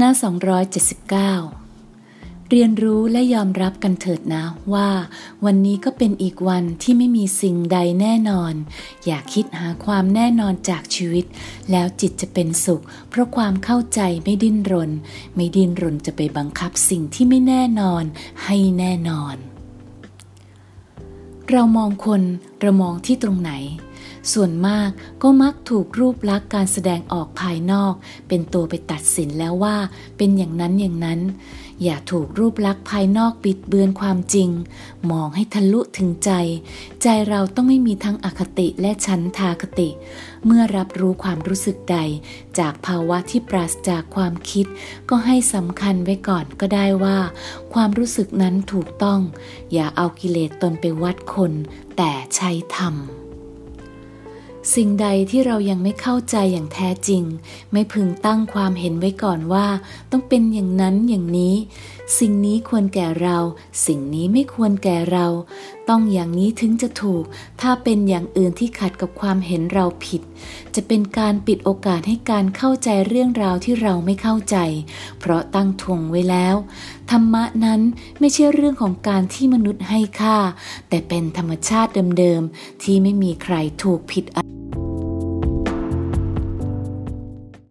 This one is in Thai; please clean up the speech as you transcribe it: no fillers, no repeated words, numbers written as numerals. หน้า279เรียนรู้และยอมรับกันเถิดนะว่าวันนี้ก็เป็นอีกวันที่ไม่มีสิ่งใดแน่นอนอย่าคิดหาความแน่นอนจากชีวิตแล้วจิตจะเป็นสุขเพราะความเข้าใจไม่ดิ้นรนจะไปบังคับสิ่งที่ไม่แน่นอนให้แน่นอนเรามองคนเรามองที่ตรงไหนส่วนมากก็มักถูกรูปลักษณ์การแสดงออกภายนอกเป็นตัวไปตัดสินแล้วว่าเป็นอย่างนั้นอย่าถูกรูปลักษณ์ภายนอกบิดเบือนความจริงมองให้ทะลุถึงใจเราต้องไม่มีทั้งอคติและฉันทาคติเมื่อรับรู้ความรู้สึกใดจากภาวะที่ปราศจากความคิดก็ให้สำคัญไว้ก่อนก็ได้ว่าความรู้สึกนั้นถูกต้องอย่าเอากิเลสตนไปวัดคนแต่ใช้ธรรมสิ่งใดที่เรายังไม่เข้าใจอย่างแท้จริงไม่พึงตั้งความเห็นไว้ก่อนว่าต้องเป็นอย่างนั้นอย่างนี้สิ่งนี้ควรแก่เราสิ่งนี้ไม่ควรแก่เราต้องอย่างนี้ถึงจะถูกถ้าเป็นอย่างอื่นที่ขัดกับความเห็นเราผิดจะเป็นการปิดโอกาสให้การเข้าใจเรื่องราวที่เราไม่เข้าใจเพราะตั้งธงไว้แล้วธรรมะนั้นไม่ใช่เรื่องของการที่มนุษย์ให้ค่าแต่เป็นธรรมชาติเดิมๆที่ไม่มีใครถูกผิด